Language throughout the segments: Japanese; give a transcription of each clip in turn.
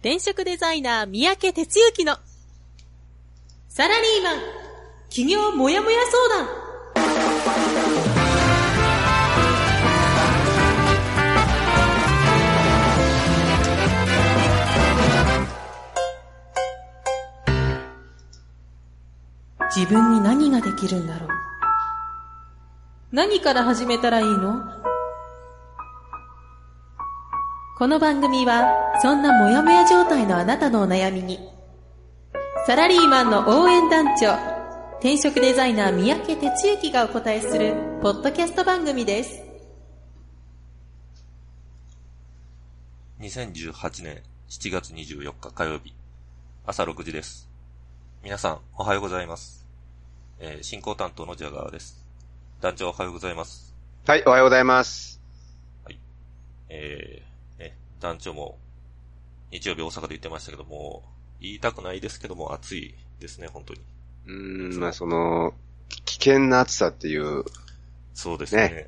転職デザイナー三宅哲之のサラリーマン企業もやもや相談。自分に何ができるんだろう。何から始めたらいいの？この番組はそんなもやもや状態のあなたのお悩みにサラリーマンの応援団長転職デザイナー三宅哲之がお答えするポッドキャスト番組です。2018年7月24日火曜日朝6時です。皆さんおはようございます、進行担当のジャガーです。団長おはようございます。はい、おはようございます。はい、団長も日曜日大阪で言ってましたけども、言いたくないですけども暑いですね、本当に。まあその危険な暑さっていう、そうですね、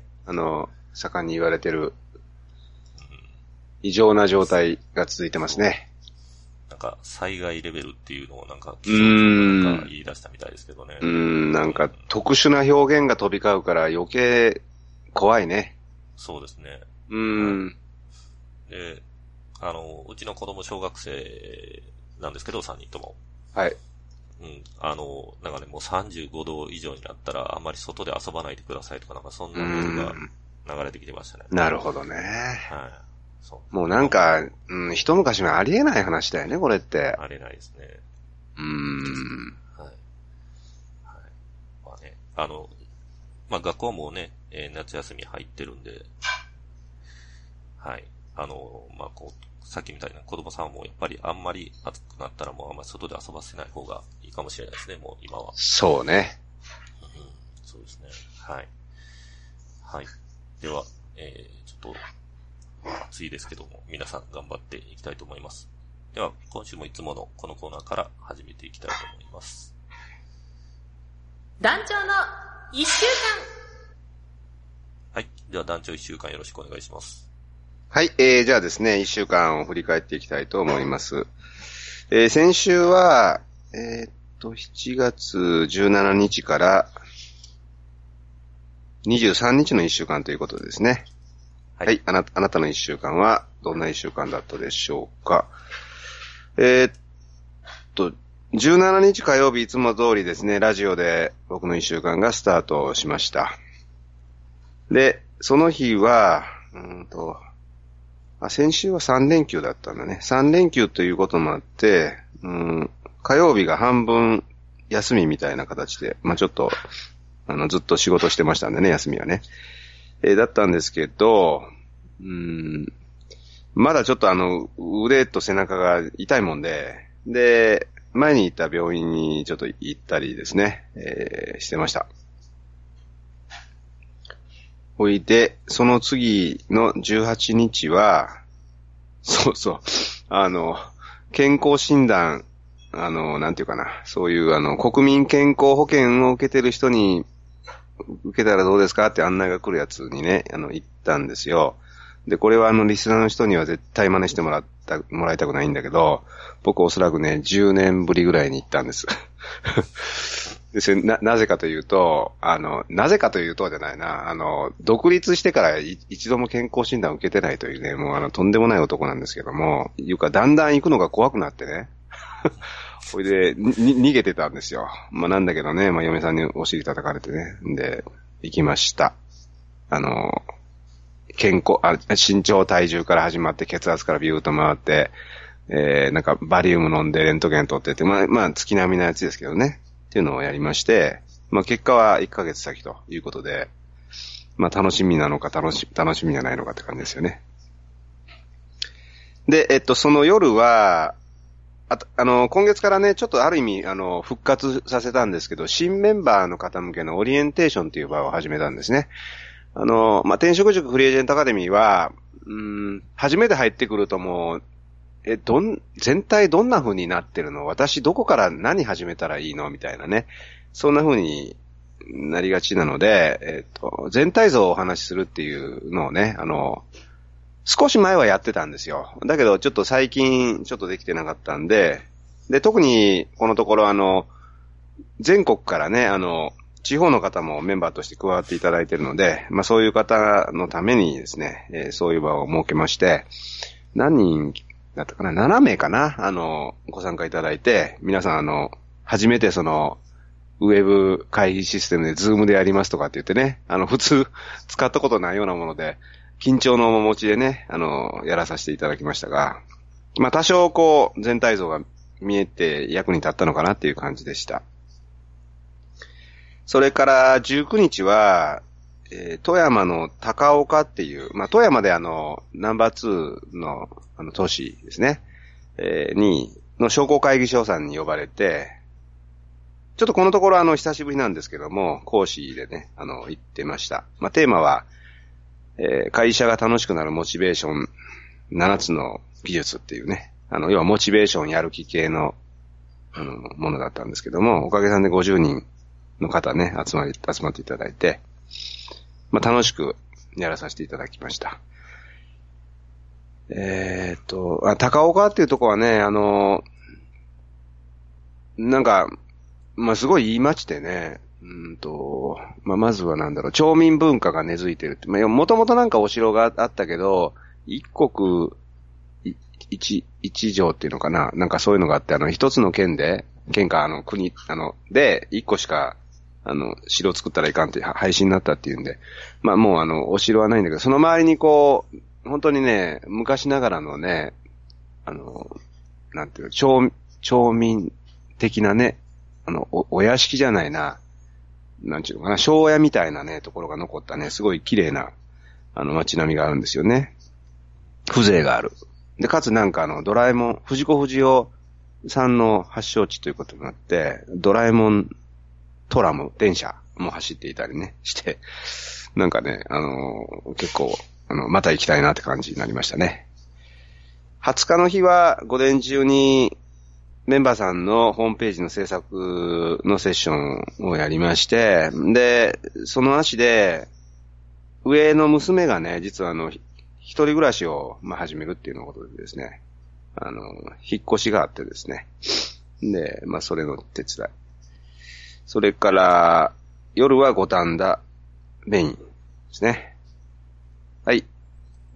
盛んに言われてる異常な状態が続いてますね。なんか災害レベルっていうのをなんか気象庁が言い出したみたいですけどね。なんか特殊な表現が飛び交うから余計怖いね。そうですね。で、うちの子供小学生なんですけど、3人とも。はい。うん。なんかね、もう35度以上になったら、あんまり外で遊ばないでくださいとか、なんかそんなことが流れてきてましたね。なるほどね。はい。そう。もうなんか、一昔のありえない話だよね、これって。ありえないですね。はい。はい。まあね、まあ学校もね、夏休み入ってるんで、はい。まあ、こう、さっきみたいな子供さんもやっぱりあんまり暑くなったらもうあんまり外で遊ばせない方がいいかもしれないですね、もう今は。そうね。うん、そうですね。はい。はい。では、ちょっと、暑いですけども、皆さん頑張っていきたいと思います。では、今週もいつものこのコーナーから始めていきたいと思います。団長の1週間。はい。では、団長1週間よろしくお願いします。はい、じゃあですね、一週間を振り返っていきたいと思います。先週は、7月17日から23日の一週間ということですね。はい、はい、あなたの一週間はどんな一週間だったでしょうか。17日火曜日いつも通りですね、ラジオで僕の一週間がスタートしました。で、その日は、先週は3連休だったんだね。3連休ということもあって、火曜日が半分休みみたいな形で、まあ、ちょっと、ずっと仕事してましたんでね、休みはね。だったんですけど、まだちょっと腕と背中が痛いもんで、で、前に行った病院にちょっと行ったりですね、してました。おいで、その次の18日は、そうそう、健康診断、なんていうかな、そういう国民健康保険を受けてる人に、受けたらどうですかって案内が来るやつにね、行ったんですよ。で、これはリスナーの人には絶対真似してもらいたくないんだけど、僕おそらくね、10年ぶりぐらいに行ったんです。なぜかというとじゃないな。独立してから一度も健康診断を受けてないというね、もうとんでもない男なんですけども、いうか、だんだん行くのが怖くなってね。それで、逃げてたんですよ。まあなんだけどね、まあ嫁さんにお尻叩かれてね。で、行きました。身長体重から始まって、血圧からビューッと回って、なんかバリウム飲んでレントゲン取ってて、まあ月並みなやつですけどね。っていうのをやりまして、まあ結果は1ヶ月先ということで、まあ楽しみなのか楽しみじゃないのかって感じですよね。で、その夜は、今月からね、ちょっとある意味、復活させたんですけど、新メンバーの方向けのオリエンテーションっていう場を始めたんですね。まあ転職塾フリーエージェントアカデミーは、初めて入ってくるともう、全体どんな風になってるの？私どこから何始めたらいいの？みたいなね。そんな風になりがちなので、全体像をお話しするっていうのをね、少し前はやってたんですよ。だけどちょっと最近ちょっとできてなかったんで、で特にこのところ全国からね地方の方もメンバーとして加わっていただいているので、まあそういう方のためにですね、そういう場を設けまして、何人だったかな、7名かな、ご参加いただいて、皆さん初めてウェブ会議システムでズームでやりますとかって言ってね、普通使ったことないようなもので、緊張の面持ちでね、やらさせていただきましたが、まあ多少こう全体像が見えて役に立ったのかなっていう感じでした。それから19日は、富山の高岡っていう、まあ、富山でナンバー2の都市ですね、の商工会議所さんに呼ばれて、ちょっとこのところ久しぶりなんですけども、講師でね、行ってました。まあ、テーマは、会社が楽しくなるモチベーション7つの技術っていうね、要はモチベーションやる気系の、ものだったんですけども、おかげさんで50人、の方ね、集まっていただいて、まあ、楽しくやらさせていただきました。高岡っていうとこはね、なんか、まあ、すごいいい町でね、まあ、まずはなんだろう、町民文化が根付いてるって、まあ、もともとなんかお城があったけど、一国一城っていうのかな、なんかそういうのがあって、一つの県か国、で、一個しか、城作ったらいかんって廃止になったっていうんで、まあもうお城はないんだけど、その周りにこう、本当にね、昔ながらのね、なんていうの、町民的なね、お屋敷じゃないな、なんていうのかな、庄屋みたいなね、ところが残ったね、すごい綺麗な、街並みがあるんですよね。風情がある。で、かつなんかドラえもん、藤子不二雄さんの発祥地ということになって、ドラえもんトラム、電車も走っていたりね、して、なんかね、結構、また行きたいなって感じになりましたね。20日の日は、午前中に、メンバーさんのホームページの制作のセッションをやりまして、で、その足で、上の娘がね、実は一人暮らしを、まあ、始めるっていうのことでですね、引っ越しがあってですね。で、まあ、それの手伝い。それから、夜は五反田メインですね。はい。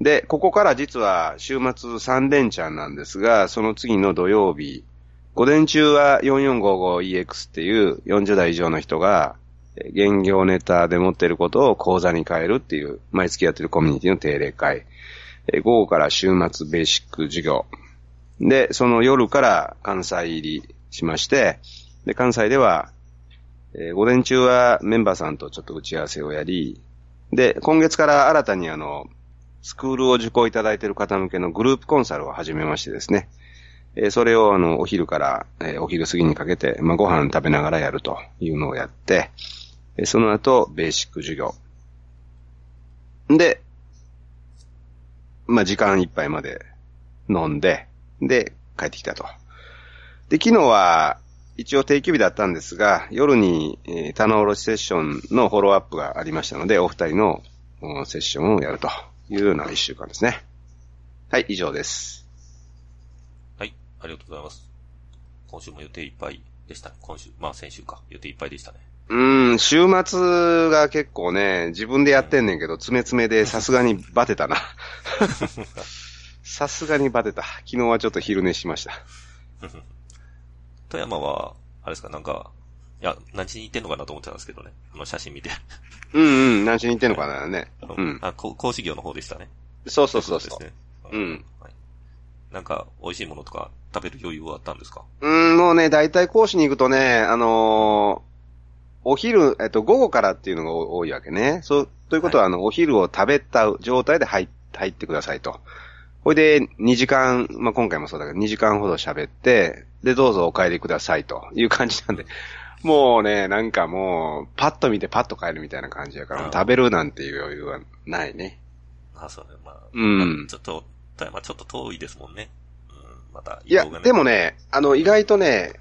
で、ここから実は週末3連チャンなんですが、その次の土曜日、午前中は 4455EX っていう40代以上の人が、現業ネタで持っていることを講座に変えるっていう、毎月やってるコミュニティの定例会。午後から週末ベーシック授業。で、その夜から関西入りしまして、で、関西では、午前中はメンバーさんとちょっと打ち合わせをやり、で、今月から新たにスクールを受講いただいている方向けのグループコンサルを始めましてですね、それをお昼から、お昼過ぎにかけて、まあ、ご飯食べながらやるというのをやって、その後、ベーシック授業。で、まあ、時間いっぱいまで飲んで、で、帰ってきたと。で、昨日は、一応定休日だったんですが、夜に、棚卸しセッションのフォローアップがありましたので、お二人のセッションをやるというような一週間ですね。はい、以上です。はい、ありがとうございます。今週も予定いっぱいでしたね。まあ先週か、予定いっぱいでしたね。週末が結構ね、自分でやってんねんけど、詰め詰めでさすがにバテたな。さすがにバテた。昨日はちょっと昼寝しました。富山は、あれですか、なんか、いや、何しに行ってんのかなと思ってたんですけどね。写真見て。何しに行ってんのかなね。あ、講師業の方でしたね。そうそうそうそう。うん。なんか、美味しいものとか食べる余裕はあったんですか？もうね、大体講師に行くとね、お昼、午後からっていうのが多いわけね。そう、ということは、はい、お昼を食べた状態で入ってくださいと。ほいで、2時間、まあ、今回もそうだけど、2時間ほど喋って、で、どうぞお帰りくださいという感じなんで、もうね、なんかもう、パッと見てパッと帰るみたいな感じやから、食べるなんていう余裕はないね。あ、そうね、まあ、ちょっと、富山ちょっと遠いですもんね。また移動がね、いや、でもね、意外とね、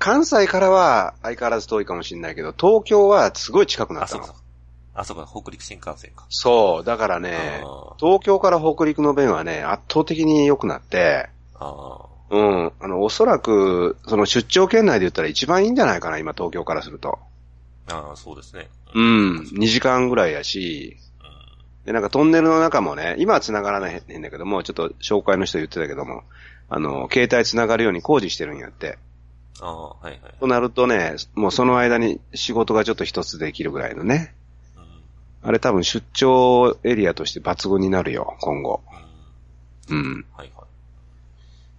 関西からは相変わらず遠いかもしれないけど、東京はすごい近くなったの。あ、そうそう。あ、そうか、北陸新幹線か。そう、だからね、東京から北陸の便はね、圧倒的に良くなって、うん、おそらく、その出張圏内で言ったら一番いいんじゃないかな、今、東京からすると。ああ、そうですね。うん、2時間ぐらいやし、で、なんかトンネルの中もね、今は繋がらないんだけども、ちょっと紹介の人言ってたけども、携帯繋がるように工事してるんやって。ああ、はいはい。となるとね、もうその間に仕事がちょっと一つできるぐらいのね。あれ多分出張エリアとして抜群になるよ、今後。うん。はいは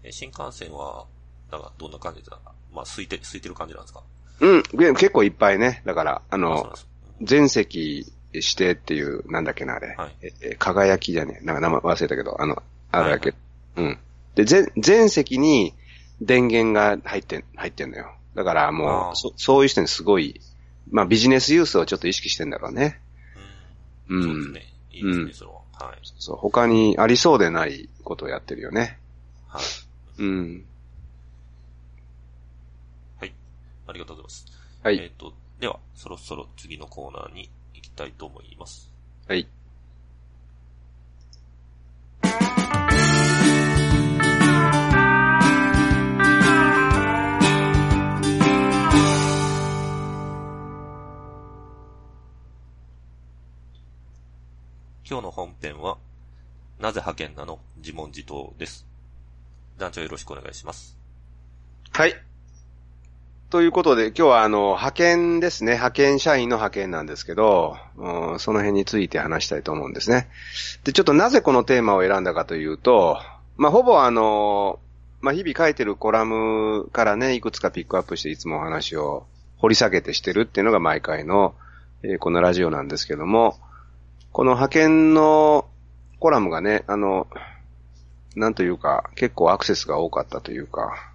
い。新幹線は、なんかどんな感じだ、まあ、空いてる感じなんですか？うん、結構いっぱいね。だから、全席指定っていう、なんだっけな、あれ。はい、輝きじゃねえ。なんか名前忘れたけど、あれだけ、はいはい。うん。で、全席に電源が入ってんのよ。だからもう、そういう人にすごい、まあビジネスユースをちょっと意識してんだろうね。うん。そうですね。いいですね、うん、それは。はい。そう、他にありそうでないことをやってるよね。はい。うん。はい。ありがとうございます。はい。では、そろそろ次のコーナーに行きたいと思います。はい。今日の本編は、なぜ派遣なの？自問自答です。団長よろしくお願いします。はい。ということで、今日は派遣ですね。派遣社員の派遣なんですけど、その辺について話したいと思うんですね。で、ちょっとなぜこのテーマを選んだかというと、まあ、ほぼまあ、日々書いてるコラムからね、いくつかピックアップしていつもお話を掘り下げてしてるっていうのが毎回の、このラジオなんですけども、この派遣のコラムがね、なんというか、結構アクセスが多かったというか、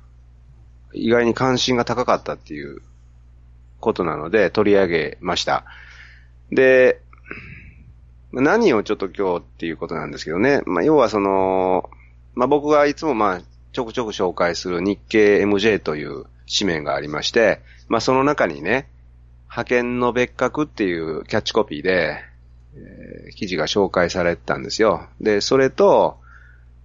意外に関心が高かったっていうことなので取り上げました。で、何をちょっと今日っていうことなんですけどね、まあ、要はまあ、僕がいつもまあ、ちょくちょく紹介する日経MJ という紙面がありまして、まあ、その中にね、派遣の別格っていうキャッチコピーで、記事が紹介されてたんですよ。で、それと、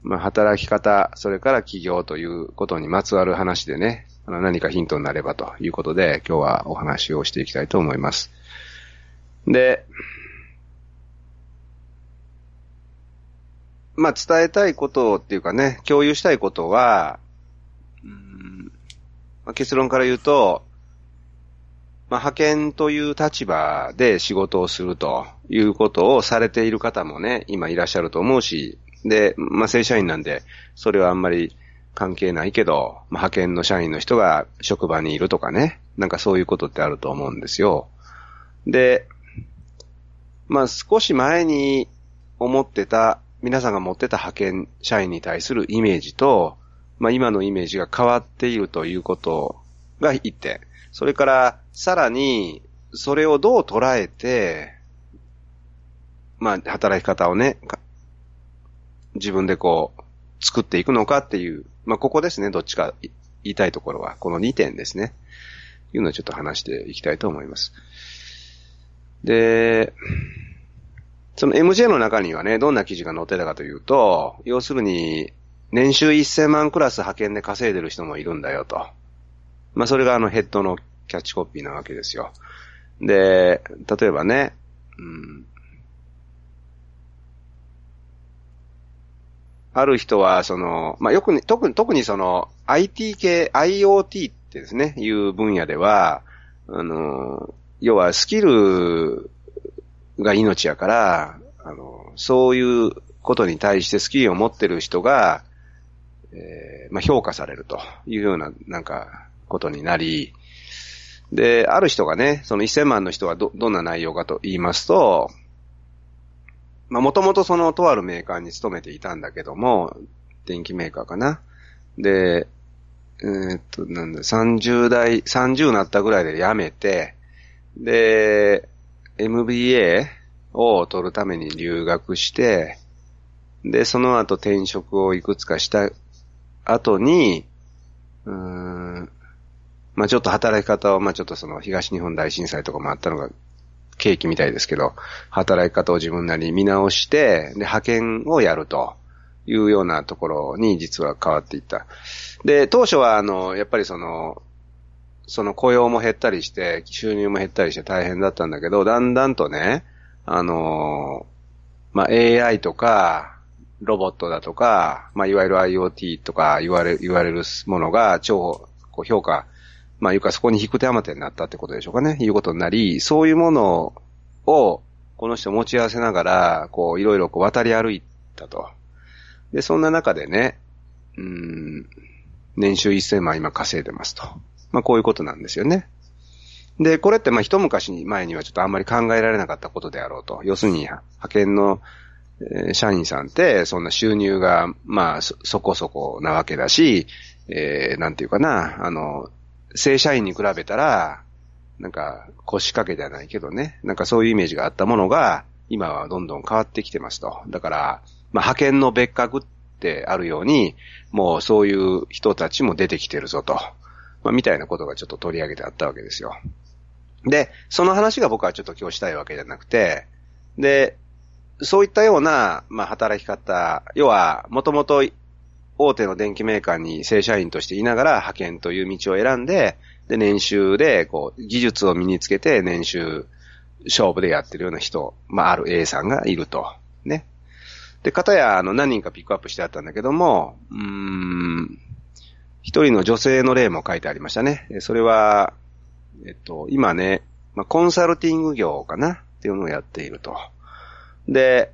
まあ、働き方、それから起業ということにまつわる話でね、何かヒントになればということで、今日はお話をしていきたいと思います。で、まあ、伝えたいことっていうかね、共有したいことは、まあ、結論から言うと、まあ、派遣という立場で仕事をするということをされている方もね、今いらっしゃると思うし、で、まあ、正社員なんで、それはあんまり関係ないけど、まあ、派遣の社員の人が職場にいるとかね、なんかそういうことってあると思うんですよ。で、まあ、少し前に思ってた、皆さんが持ってた派遣社員に対するイメージと、まあ、今のイメージが変わっているということが一点。それから、さらに、それをどう捉えて、まあ、働き方をね、自分でこう、作っていくのかっていう、まあ、ここですね、どっちか言いたいところは、この2点ですね。いうのをちょっと話していきたいと思います。で、その MJ の中にはね、どんな記事が載ってたかというと、要するに、年収1000万クラス派遣で稼いでる人もいるんだよと。まあ、それがヘッドのキャッチコピーなわけですよ。で、例えばね、うん、ある人はまあ、よくね、特にIT 系、IoT ってですね、いう分野では、要はスキルが命やから、そういうことに対してスキルを持ってる人が、まあ、評価されるというような、なんか、ことになり、で、ある人がね、その1000万の人はどんな内容かと言いますと、まあ、もともととあるメーカーに勤めていたんだけども、電機メーカーかな。で、なんだ、30になったぐらいで辞めて、で、MBA を取るために留学して、で、その後転職をいくつかした後に、まあ、ちょっと働き方を、まあ、ちょっと東日本大震災とかもあったのが契機みたいですけど、働き方を自分なりに見直して、で、派遣をやるというようなところに実は変わっていった。で、当初は、やっぱりその雇用も減ったりして、収入も減ったりして大変だったんだけど、だんだんとね、まあ、AI とか、ロボットだとか、まあ、いわゆる IoT とか言われるものが超こう評価、まあ、いうかそこに引く手あまてになったってことでしょうかね、いうことになり、そういうものを、この人持ち合わせながら、こう、いろいろこう渡り歩いたと。で、そんな中でね、年収1000万今稼いでますと。まあ、こういうことなんですよね。で、これってまあ一昔前にはちょっとあんまり考えられなかったことであろうと。要するに、派遣の社員さんって、そんな収入が、まあ、そこそこなわけだし、なんていうかな、正社員に比べたら、なんか、腰掛けじゃないけどね、なんかそういうイメージがあったものが、今はどんどん変わってきてますと。だから、まあ、派遣の別格ってあるように、もうそういう人たちも出てきてるぞと。まあ、みたいなことがちょっと取り上げてあったわけですよ。で、その話が僕はちょっと今日したいわけじゃなくて、で、そういったような、まあ、働き方、要は、もともと大手の電機メーカーに正社員としていながら派遣という道を選んで、で、年収で、こう、技術を身につけて年収勝負でやってるような人、まあ、ある A さんがいると。ね。で、かたや、何人かピックアップしてあったんだけども、一人の女性の例も書いてありましたね。それは、今ね、まあ、コンサルティング業かなっていうのをやっていると。で、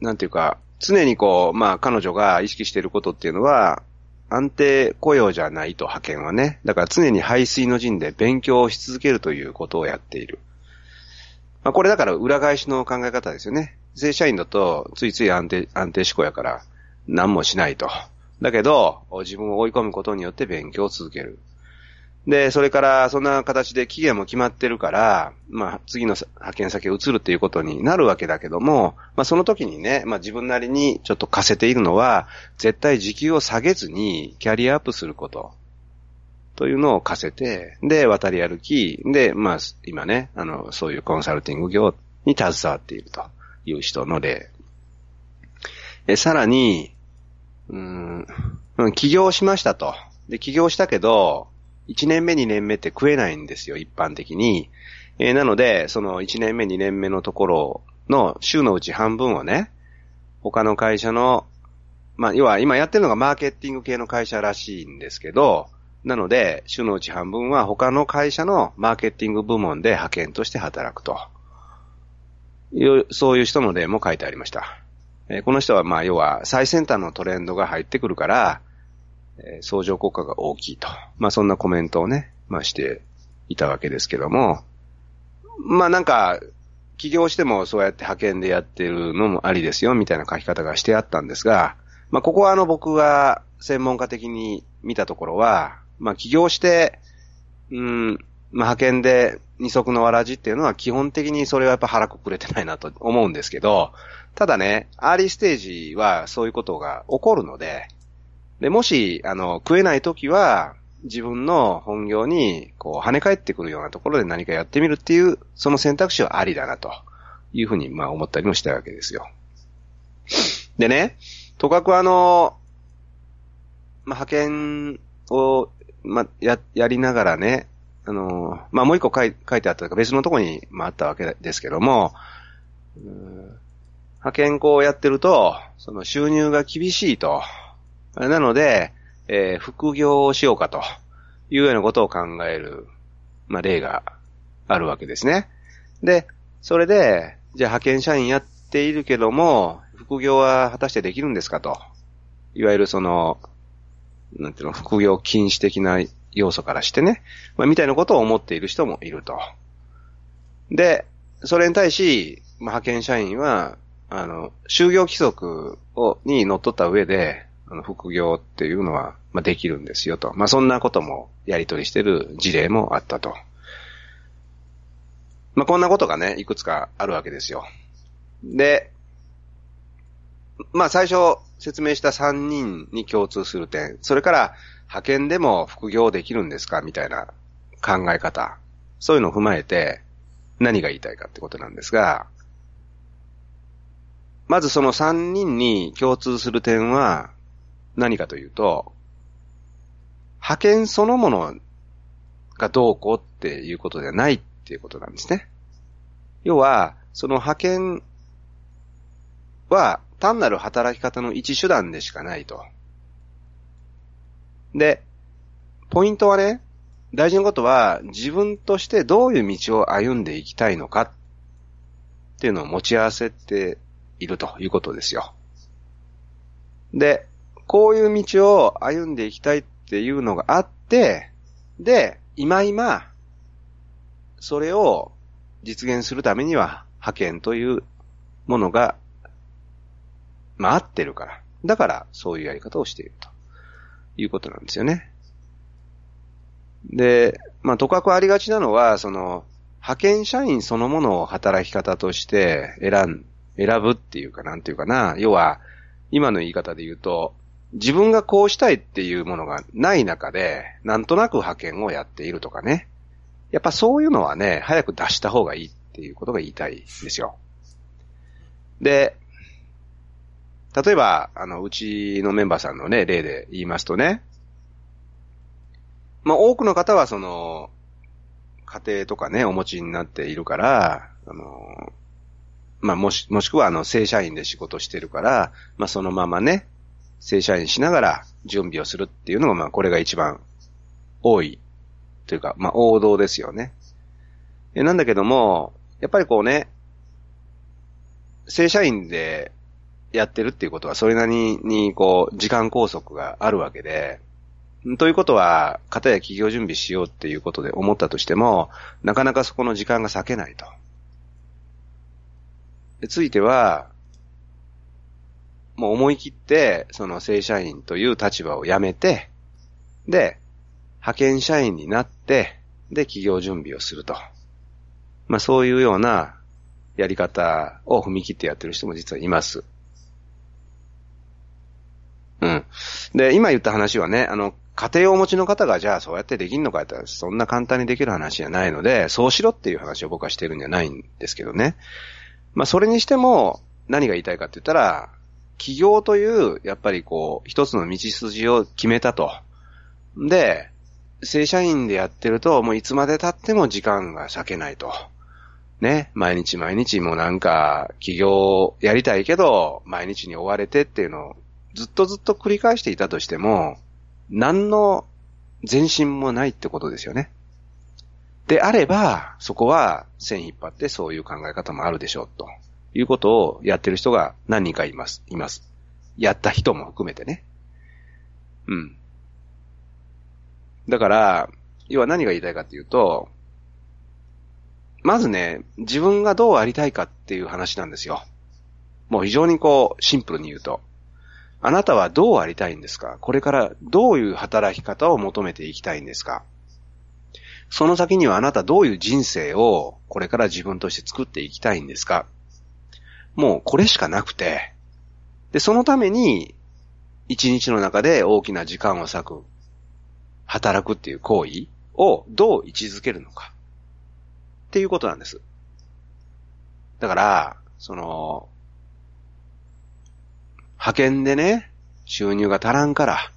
なんていうか、常にこう、まあ、彼女が意識していることっていうのは、安定雇用じゃないと、派遣はね。だから常に背水の陣で勉強をし続けるということをやっている。まあ、これだから裏返しの考え方ですよね。正社員だと、ついつい安定志向やから、何もしないと。だけど、自分を追い込むことによって勉強を続ける。で、それから、そんな形で期限も決まってるから、まあ、次の派遣先へ移るっていうことになるわけだけども、まあ、その時にね、まあ、自分なりにちょっと課せているのは、絶対時給を下げずにキャリアアップすること。というのを課せて、で、渡り歩き、で、まあ、今ね、そういうコンサルティング業に携わっているという人の例。さらに、起業しましたと。で、起業したけど、1年目2年目って食えないんですよ、一般的に。なので、その1年目2年目のところの週のうち半分をね、他の会社の、まあ、要は今やってるのがマーケティング系の会社らしいんですけど、なので、週のうち半分は他の会社のマーケティング部門で派遣として働くと。そういう人の例も書いてありました。この人は、まあ、要は、最先端のトレンドが入ってくるから、相乗効果が大きいと。まあ、そんなコメントをね、まあ、していたわけですけども、まあ、なんか、起業してもそうやって派遣でやってるのもありですよ、みたいな書き方がしてあったんですが、まあ、ここは僕が専門家的に見たところは、まあ、起業して、まあ、派遣で二足のわらじっていうのは基本的にそれはやっぱ腹くくれてないなと思うんですけど、ただね、アーリーステージはそういうことが起こるので、で、もし、食えないときは、自分の本業に、こう、跳ね返ってくるようなところで何かやってみるっていう、その選択肢はありだなと、いうふうに、まあ、思ったりもしたわけですよ。でね、とかくまあ、派遣を、まあ、やりながらね、まあ、もう一個書いてあったとか別のところに、まあ、あったわけですけども、派遣をやってると、その収入が厳しいと。なので、副業をしようかというようなことを考える、まあ、例があるわけですね。で、それで、じゃあ派遣社員やっているけども、副業は果たしてできるんですかと。いわゆるその、なんていうの、副業禁止的な要素からしてね、まあ、みたいなことを思っている人もいると。で、それに対し、まあ、派遣社員は、就業規則にのっとった上で、副業っていうのは、まあ、できるんですよと。まあ、そんなこともやり取りしてる事例もあったと。まあ、こんなことがね、いくつかあるわけですよ。で、まあ、最初説明した3人に共通する点、それから派遣でも副業できるんですかみたいな考え方そういうのを踏まえて何が言いたいかってことなんですが、まずその3人に共通する点は何かというと、派遣そのものがどうこうっていうことではないっていうことなんですね。要は、その派遣は単なる働き方の一手段でしかないと。で、ポイントはね、大事なことは自分としてどういう道を歩んでいきたいのかっていうのを持ち合わせているということですよ。で、こういう道を歩んでいきたいっていうのがあって、で、今、それを実現するためには派遣というものが、合ってるから。だから、そういうやり方をしているということなんですよね。で、とかくありがちなのは、その、派遣社員そのものを働き方として選ぶっていうかなんていうかな。要は、今の言い方で言うと、自分がこうしたいっていうものがない中で、なんとなく派遣をやっているとかね。やっぱそういうのはね、早く出した方がいいっていうことが言いたいんですよ。で、例えば、うちのメンバーさんのね、例で言いますとね、多くの方はその、家庭とかね、お持ちになっているから、もしくは正社員で仕事してるから、そのままね、正社員しながら準備をするっていうのが、これが一番多いというか、王道ですよね。なんだけども、やっぱりこうね、正社員でやってるっていうことは、それなりにこう、時間拘束があるわけで、ということは、片や企業準備しようっていうことで思ったとしても、なかなかそこの時間が割けないと。ついては、もう思い切って、その正社員という立場を辞めて、で、派遣社員になって、で、企業準備をすると。そういうようなやり方を踏み切ってやってる人も実はいます。うん。で、今言った話はね、家庭をお持ちの方がじゃあそうやってできんのかって言ったら、そんな簡単にできる話じゃないので、そうしろっていう話を僕はしてるんじゃないんですけどね。それにしても、何が言いたいかって言ったら、起業という、やっぱりこう、一つの道筋を決めたと。で、正社員でやってると、もういつまで経っても時間が割けないと。ね、毎日もう起業やりたいけど、毎日に追われてっていうのを、ずっと繰り返していたとしても、何の前進もないってことですよね。であれば、そこは線引っ張ってそういう考え方もあるでしょう、ということをやってる人が何人かいます。やった人も含めてね。うん。だから、要は何が言いたいかっていうと、まずね、自分がどうありたいかっていう話なんですよ。もう非常にこう、シンプルに言うと。あなたはどうありたいんですか？これからどういう働き方を求めていきたいんですか？その先にはあなたどういう人生をこれから自分として作っていきたいんですか？もうこれしかなくて、で、そのために一日の中で大きな時間を割く、働くっていう行為をどう位置づけるのかっていうことなんです。だから、派遣でね、収入が足らんから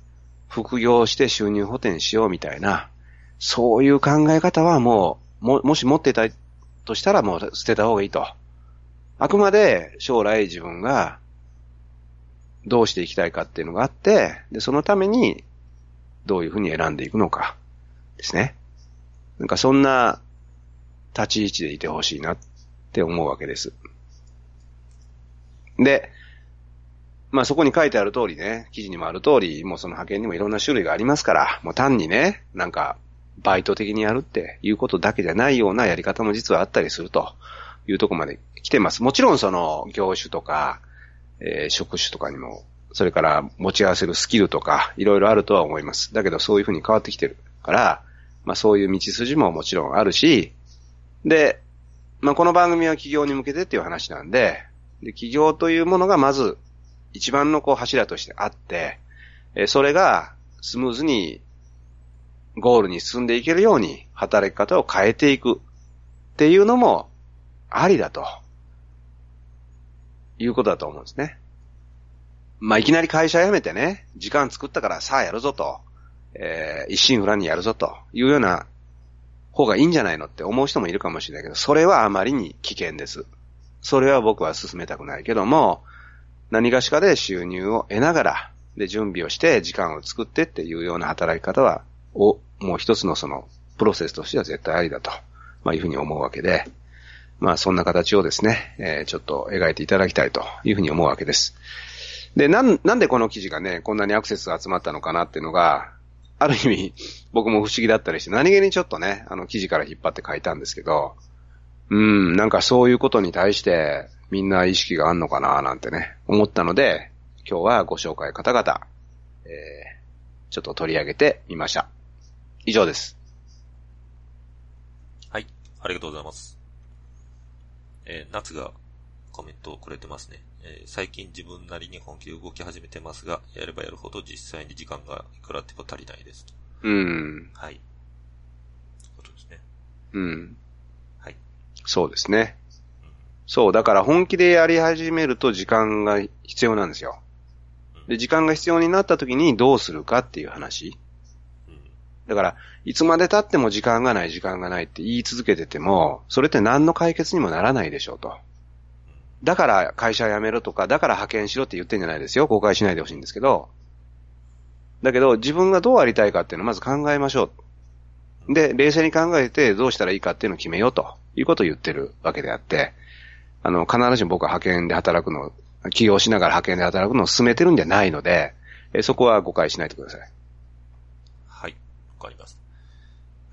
副業して収入補填しようみたいな、そういう考え方はもし持っていたとしたらもう捨てた方がいいと。あくまで将来自分がどうしていきたいかっていうのがあって、で、そのためにどういうふうに選んでいくのかですね。そんな立ち位置でいてほしいなって思うわけです。で、そこに書いてある通りね、記事にもある通り、もうその派遣にもいろんな種類がありますから、もう単にね、バイト的にやるっていうことだけじゃないようなやり方も実はあったりするというところまで来てます。もちろんその業種とか、職種とかにも、それから持ち合わせるスキルとか、いろいろあるとは思います。だけどそういうふうに変わってきてるから、そういう道筋ももちろんあるし、で、この番組は起業に向けてっていう話なんで、で、起業というものがまず、一番のこう柱としてあって、それがスムーズにゴールに進んでいけるように働き方を変えていくっていうのもありだということだと思うんですね。まあ、いきなり会社辞めてね、時間作ったからさあやるぞと、一心不乱にやるぞというような方がいいんじゃないのって思う人もいるかもしれないけど、それはあまりに危険です。それは僕は進めたくないけども、何がしかで収入を得ながら、で、準備をして時間を作ってっていうような働き方は、もう一つのそのプロセスとしては絶対ありだと、まあいうふうに思うわけで、まあそんな形をですね、ちょっと描いていただきたいというふうに思うわけです。で、なんでこの記事がね、こんなにアクセスが集まったのかなっていうのが、ある意味僕も不思議だったりして、何気にちょっとね、記事から引っ張って書いたんですけど、なんかそういうことに対してみんな意識があんのかななんてね、思ったので、今日はご紹介方々、ちょっと取り上げてみました。以上です。はい、ありがとうございます。夏がコメントをくれてますね。最近自分なりに本気で動き始めてますが、やればやるほど実際に時間がいくらあっても足りないです。はい。ことですね。はい。そうですね。そう、だから本気でやり始めると時間が必要なんですよ。で、時間が必要になった時にどうするかっていう話。だから、いつまで経っても時間がないって言い続けてても、それって何の解決にもならないでしょうと。だから会社辞めろとか、だから派遣しろって言ってんじゃないですよ。誤解しないでほしいんですけど。だけど、自分がどうありたいかっていうのをまず考えましょう。で、冷静に考えてどうしたらいいかっていうのを決めようということを言ってるわけであって、必ずしも僕は派遣で働くのを、起業しながら派遣で働くのを進めてるんじゃないので、そこは誤解しないでください。はい。わかります。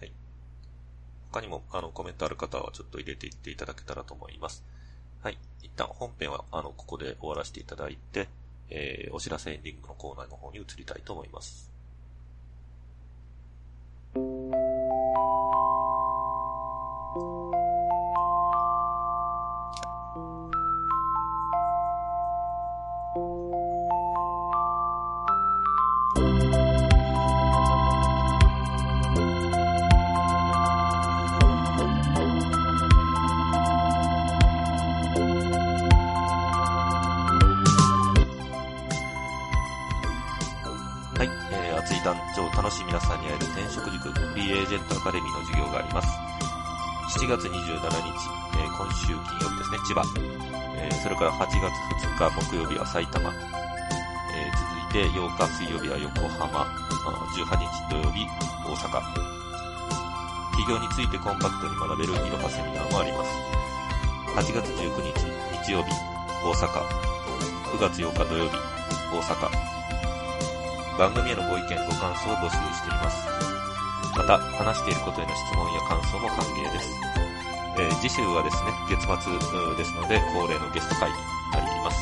はい。他にも、コメントある方はちょっと入れていっていただけたらと思います。はい。一旦本編は、ここで終わらせていただいて、お知らせエンディングのコーナーの方に移りたいと思います。7月27日、今週金曜日ですね、千葉、それから8月2日木曜日は埼玉、続いて8日水曜日は横浜、18日土曜日大阪。企業についてコンパクトに学べるいろはセミナーもあります。8月19日日曜日大阪、9月8日土曜日大阪。番組へのご意見ご感想を募集しています。また、話していることへの質問や感想も歓迎です。次週はですね、月末ですので、恒例のゲスト会になります。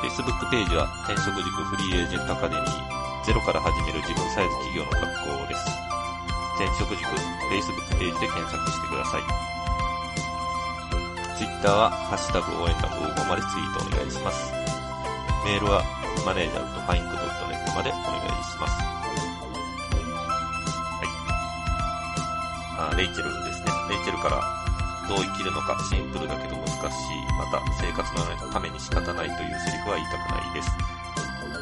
Facebook ページは、転職塾フリーエージェントアカデミー、ゼロから始める自分サイズ企業の学校です。転職塾、Facebook ページで検索してください。Twitter は、ハッシュタグ応援団55までツイートお願いします。メールは、manager@find.net までお願いします。レイチェルですね。レイチェルからどう生きるのかシンプルだけど難しい。また生活のために仕方ないというセリフは言いたくないです。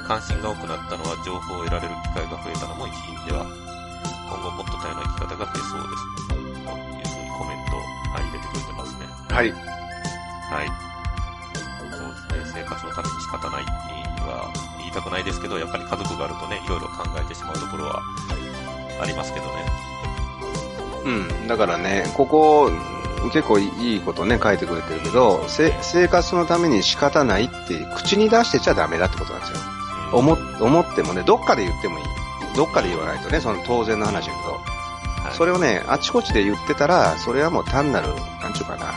関心が多くなったのは情報を得られる機会が増えたのも一因では。今後もっと多様な生き方が増えそうです。というふうにコメントを入れてくれてますね。はい。はい。そうですね。生活のために仕方ないは言いたくないですけど、やっぱり家族があるとね、いろいろ考えてしまうところはありますけどね。だからね、ここ結構いいことね書いてくれてるけど、生活のために仕方ないって口に出してちゃダメだってことなんですよ。思ってもね、どっかで言ってもいい、どっかで言わないとね、その当然の話だけど、はい、それをねあちこちで言ってたら、それはもう単なるなんちゅうかな、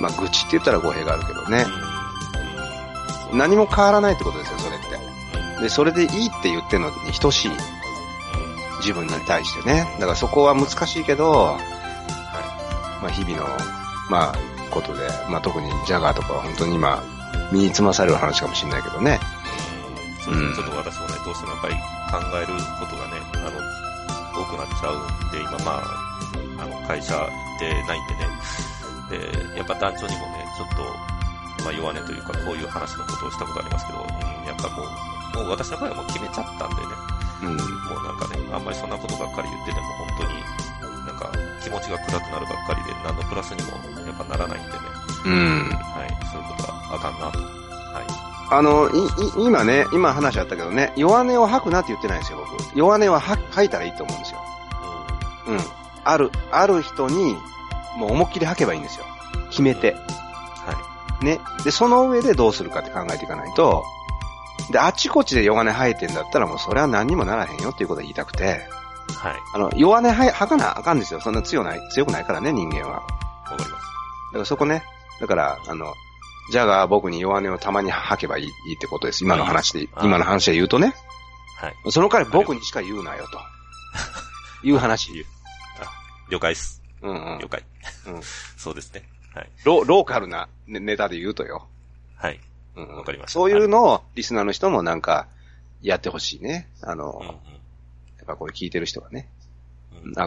まあ愚痴って言ったら語弊があるけどね、何も変わらないってことですよ、それって。で、それでいいって言ってるのに等しい。自分に対してね。だからそこは難しいけど、はい、まあ日々の、まあ、ことで、まあ特にジャガーとかは本当に今、身につまされる話かもしれないけどね。そうですね、ちょっと私もね、どうしてもやっぱり考えることがね、多くなっちゃうんで、今会社行ってないんでね、で、やっぱ団長にもね、ちょっと、弱音というか、こういう話のことをしたことありますけど、やっぱもう私の場合はもう決めちゃったんでね、もうあんまりそんなことばっかり言ってても、本当に気持ちが暗くなるばっかりで、何のプラスにもやっぱならないんでね。はい、そういうことはあかんなと。はい。今話あったけどね、弱音を吐くなって言ってないですよ、僕。弱音は吐いたらいいと思うんですよ。うん。ある人に、もう思いっきり吐けばいいんですよ。決めて。はい。ね。で、その上でどうするかって考えていかないと、で、あちこちで弱音吐いてんだったら、もうそれは何にもならへんよっていうことを言いたくて、はい。弱音吐かなあかんですよ。そんな強くないからね、人間は。わかります。だからそこね。だから、ジャガー僕に弱音をたまに吐けばいいってことです。今の話で言うとね。はい。その代わり僕にしか言うなよと。いう話。了解です。うんうん。了解。うん。そうですね。はい。ローカルなネタで言うとよ。はい。うん。わかりました。そういうのをリスナーの人もやってほしいね。やっぱこれ聞いてる人がね。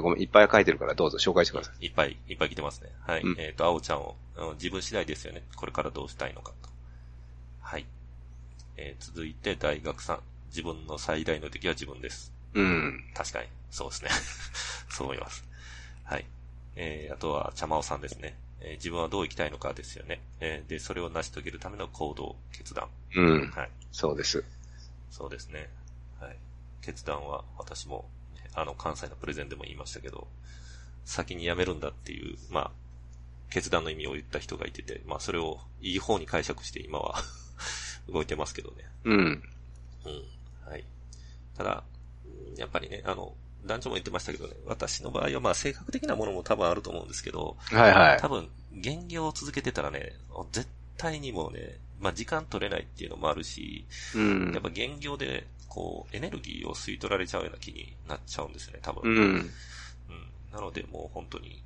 ごめん、いっぱい書いてるからどうぞ紹介してください。いっぱい来てますね。はい。青ちゃんを、自分次第ですよね。これからどうしたいのかと。はい。続いて大学さん。自分の最大の敵は自分です。うん。確かに。そうですね。そう思います。はい。あとは、ちゃまおさんですね。自分はどう生きたいのかですよね。で、それを成し遂げるための行動、決断。うん。はい。そうです。そうですね。はい。決断は私も、関西のプレゼンでも言いましたけど、先に辞めるんだっていう、決断の意味を言った人がいてて、それをいい方に解釈して今は動いてますけどね。うん。うん。はい。ただ、やっぱりね、団長も言ってましたけどね、私の場合は性格的なものも多分あると思うんですけど、はいはい。多分、減業を続けてたらね、絶対にもうね、時間取れないっていうのもあるし、うん、やっぱ減業で、エネルギーを吸い取られちゃうような気になっちゃうんですよね、多分。うん。うん、なので、もう本当に、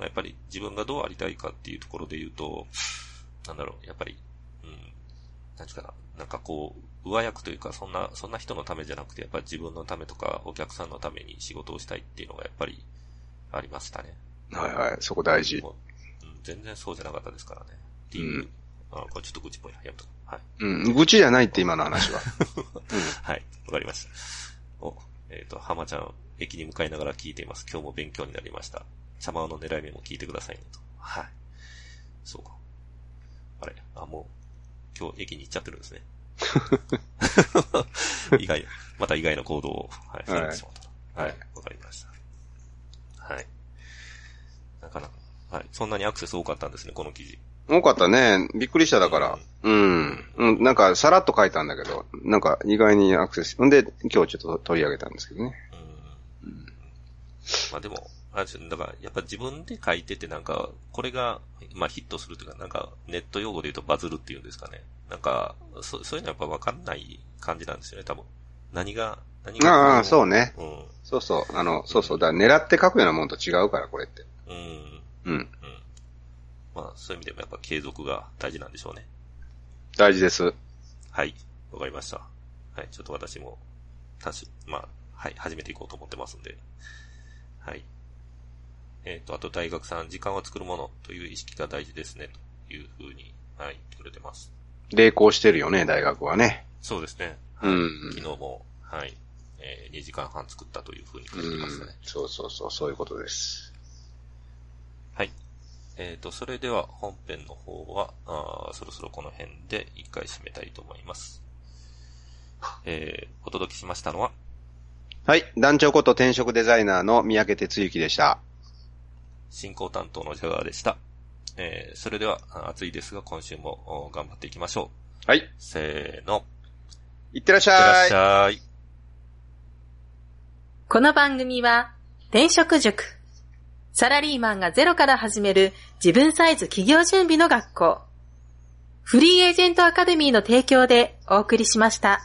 やっぱり自分がどうありたいかっていうところで言うと、やっぱり、上役というか、そんな人のためじゃなくて、やっぱり自分のためとか、お客さんのために仕事をしたいっていうのがやっぱりありましたね。はいはい、そこ大事。全然そうじゃなかったですからね。っていう。これちょっと愚痴っぽいな、やめとこう。はい。愚痴じゃないって今の話は。はい、わかりました。浜ちゃん、駅に向かいながら聞いています。今日も勉強になりました。茶間の狙い目も聞いてくださいねと。はい。そうか。あれ、もう、今日駅に行っちゃってるんですね。意外な行動を、はい、されてしまった。はい、わかりました。はい。なかなか、はい。そんなにアクセス多かったんですね、この記事。多かったね。びっくりしただから。うん。さらっと書いたんだけど、意外にアクセス。んで、今日ちょっと取り上げたんですけどね。でも、だから、やっぱ自分で書いててこれが、ヒットするというか、ネット用語で言うとバズるっていうんですかね。そういうのはやっぱ分かんない感じなんですよね、多分。何が。ああ、そうね。うん。そうそう。だから狙って書くようなものと違うから、これって。うん。そういう意味でもやっぱ継続が大事なんでしょうね。大事です。はい。わかりました。はい。ちょっと私も、はい、始めていこうと思ってますんで。はい。あと大学さん、時間は作るものという意識が大事ですね、というふうに、はい、取れてます。励行してるよね、大学はね。そうですね。はい、昨日も、はい、2時間半作ったというふうに書いてますね。そういうことです。はい。それでは本編の方は、そろそろこの辺で一回締めたいと思います。お届けしましたのは。はい、団長こと転職デザイナーの三宅哲之でした。進行担当のジャガーでした。それでは、暑いですが今週も頑張っていきましょう。はい。せーの。いってらっしゃい。いってらっしゃい。この番組は、転職塾。サラリーマンがゼロから始める自分サイズ企業準備の学校。フリーエージェントアカデミーの提供でお送りしました。